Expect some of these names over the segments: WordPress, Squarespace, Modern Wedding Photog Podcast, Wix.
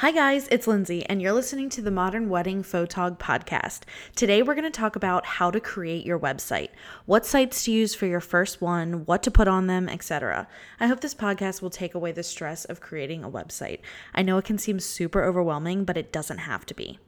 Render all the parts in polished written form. Hi guys, it's Lindsay, and you're listening to the Modern Wedding Photog Podcast. Today we're going to talk about how to create your website, what sites to use for your first one, what to put on them, etc. I hope this podcast will take away the stress of creating a website. I know it can seem super overwhelming, but it doesn't have to be.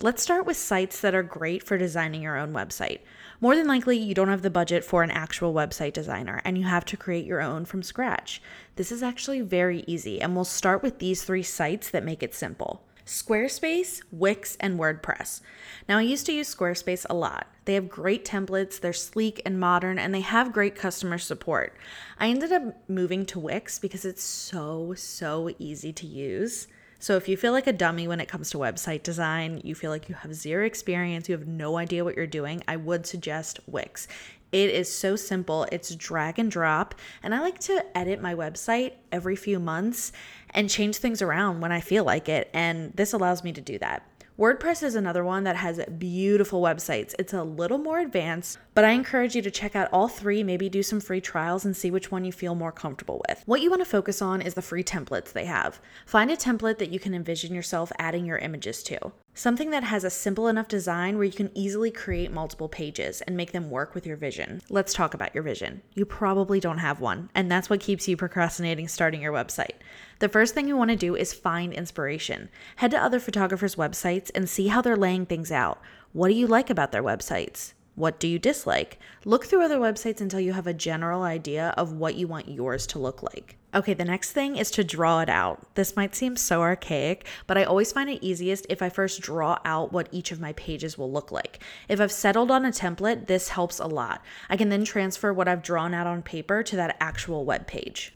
Let's start with sites that are great for designing your own website. More than likely, you don't have the budget for an actual website designer, and you have to create your own from scratch. This is actually very easy, and we'll start with these three sites that make it simple: Squarespace, Wix, and WordPress. Now, I used to use Squarespace a lot. They have great templates, they're sleek and modern, and they have great customer support. I ended up moving to Wix because it's so easy to use. So if you feel like a dummy when it comes to website design, you feel like you have zero experience, you have no idea what you're doing, I would suggest Wix. It is so simple. It's drag and drop. And I like to edit my website every few months and change things around when I feel like it. And this allows me to do that. WordPress is another one that has beautiful websites. It's a little more advanced, but I encourage you to check out all three, maybe do some free trials and see which one you feel more comfortable with. What you want to focus on is the free templates they have. Find a template that you can envision yourself adding your images to. Something that has a simple enough design where you can easily create multiple pages and make them work with your vision. Let's talk about your vision. You probably don't have one, and that's what keeps you procrastinating starting your website. The first thing you want to do is find inspiration. Head to other photographers' websites and see how they're laying things out. What do you like about their websites? What do you dislike? Look through other websites until you have a general idea of what you want yours to look like. Okay, the next thing is to draw it out. This might seem so archaic, but I always find it easiest if I first draw out what each of my pages will look like. If I've settled on a template, this helps a lot. I can then transfer what I've drawn out on paper to that actual web page.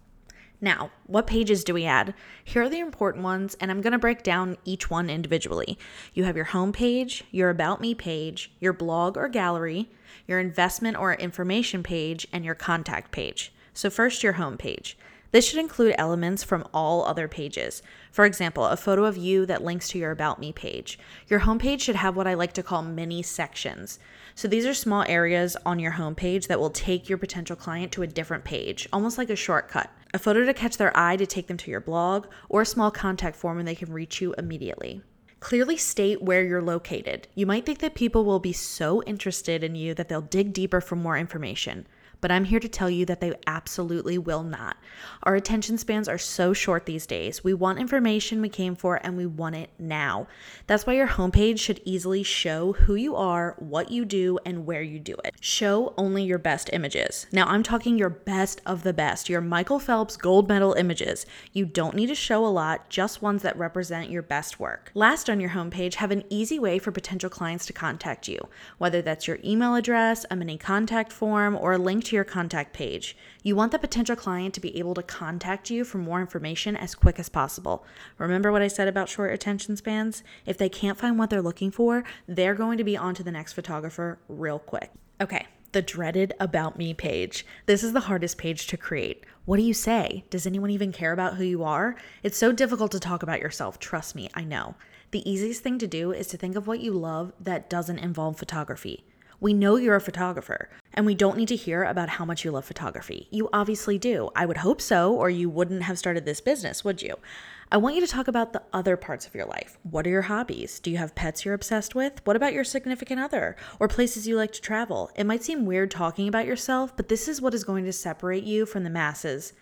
Now, what pages do we add? Here are the important ones, and I'm going to break down each one individually. You have your home page, your About Me page, your blog or gallery, your investment or information page, and your contact page. So first, your home page. This should include elements from all other pages. For example, a photo of you that links to your About Me page. Your homepage should have what I like to call mini sections. So these are small areas on your homepage that will take your potential client to a different page, almost like a shortcut. A photo to catch their eye to take them to your blog, or a small contact form and they can reach you immediately. Clearly state where you're located. You might think that people will be so interested in you that they'll dig deeper for more information. But I'm here to tell you that they absolutely will not. Our attention spans are so short these days. We want information we came for and we want it now. That's why your homepage should easily show who you are, what you do, and where you do it. Show only your best images. Now I'm talking your best of the best, your Michael Phelps gold medal images. You don't need to show a lot, just ones that represent your best work. Last on your homepage, have an easy way for potential clients to contact you, whether that's your email address, a mini contact form, or a link to your contact page. You want the potential client to be able to contact you for more information as quick as possible. Remember what I said about short attention spans? If they can't find what they're looking for, they're going to be on to the next photographer real quick. Okay, the dreaded About Me page. This is the hardest page to create. What do you say? Does anyone even care about who you are? It's so difficult to talk about yourself. Trust me, I know. The easiest thing to do is to think of what you love that doesn't involve photography. We know you're a photographer, and we don't need to hear about how much you love photography. You obviously do. I would hope so, or you wouldn't have started this business, would you? I want you to talk about the other parts of your life. What are your hobbies? Do you have pets you're obsessed with? What about your significant other, or places you like to travel? It might seem weird talking about yourself, but this is what is going to separate you from the masses.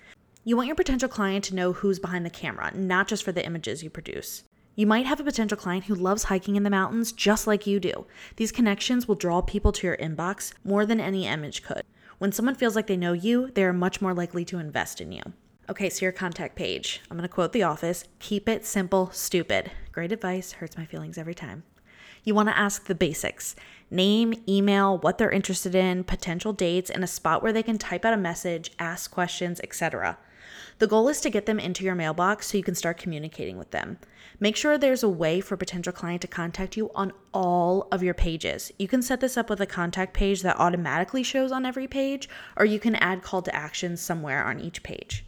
You want your potential client to know who's behind the camera, not just for the images you produce. You might have a potential client who loves hiking in the mountains just like you do. These connections will draw people to your inbox more than any image could. When someone feels like they know you, they are much more likely to invest in you. Okay, so your contact page. I'm going to quote The Office, keep it simple, stupid. Great advice, hurts my feelings every time. You want to ask the basics. Name, email, what they're interested in, potential dates, and a spot where they can type out a message, ask questions, etc. The goal is to get them into your mailbox so you can start communicating with them. Make sure there's a way for a potential client to contact you on all of your pages. You can set this up with a contact page that automatically shows on every page, or you can add call to action somewhere on each page.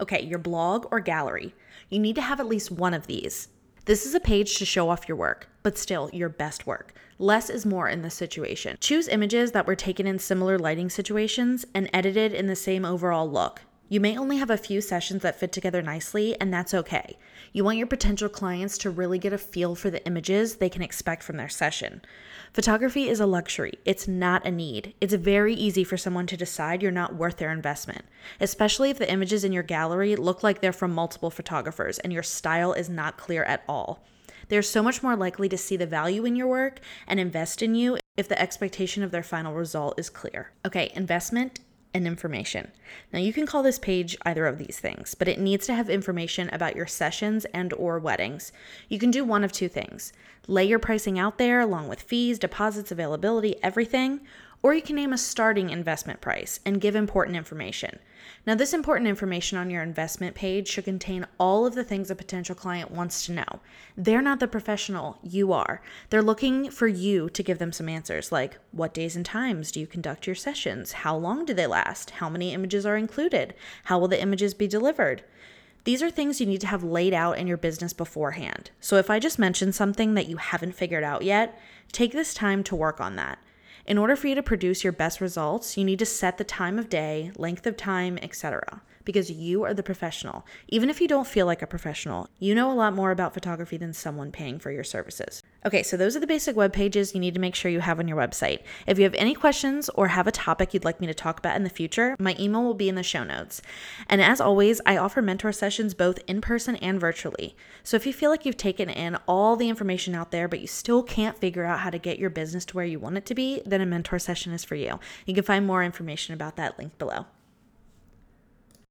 Okay, your blog or gallery. You need to have at least one of these. This is a page to show off your work, but still your best work. Less is more in this situation. Choose images that were taken in similar lighting situations and edited in the same overall look. You may only have a few sessions that fit together nicely, and that's okay. You want your potential clients to really get a feel for the images they can expect from their session. Photography is a luxury. It's not a need. It's very easy for someone to decide you're not worth their investment, especially if the images in your gallery look like they're from multiple photographers and your style is not clear at all. They're so much more likely to see the value in your work and invest in you if the expectation of their final result is clear. Okay, investment and information. Now you can call this page either of these things, but it needs to have information about your sessions and/or weddings. You can do one of two things. Lay your pricing out there along with fees, deposits, availability, everything, or you can name a starting investment price and give important information. Now this important information on your investment page should contain all of the things a potential client wants to know. They're not the professional, you are. They're looking for you to give them some answers like, what days and times do you conduct your sessions? How long do they last? How many images are included? How will the images be delivered? These are things you need to have laid out in your business beforehand. So if I just mentioned something that you haven't figured out yet, take this time to work on that. In order for you to produce your best results, you need to set the time of day, length of time, etc., because you are the professional. Even if you don't feel like a professional, you know a lot more about photography than someone paying for your services. Okay, so those are the basic web pages you need to make sure you have on your website. If you have any questions or have a topic you'd like me to talk about in the future, my email will be in the show notes. And as always, I offer mentor sessions both in person and virtually. So if you feel like you've taken in all the information out there, but you still can't figure out how to get your business to where you want it to be, then a mentor session is for you. You can find more information about that linked below.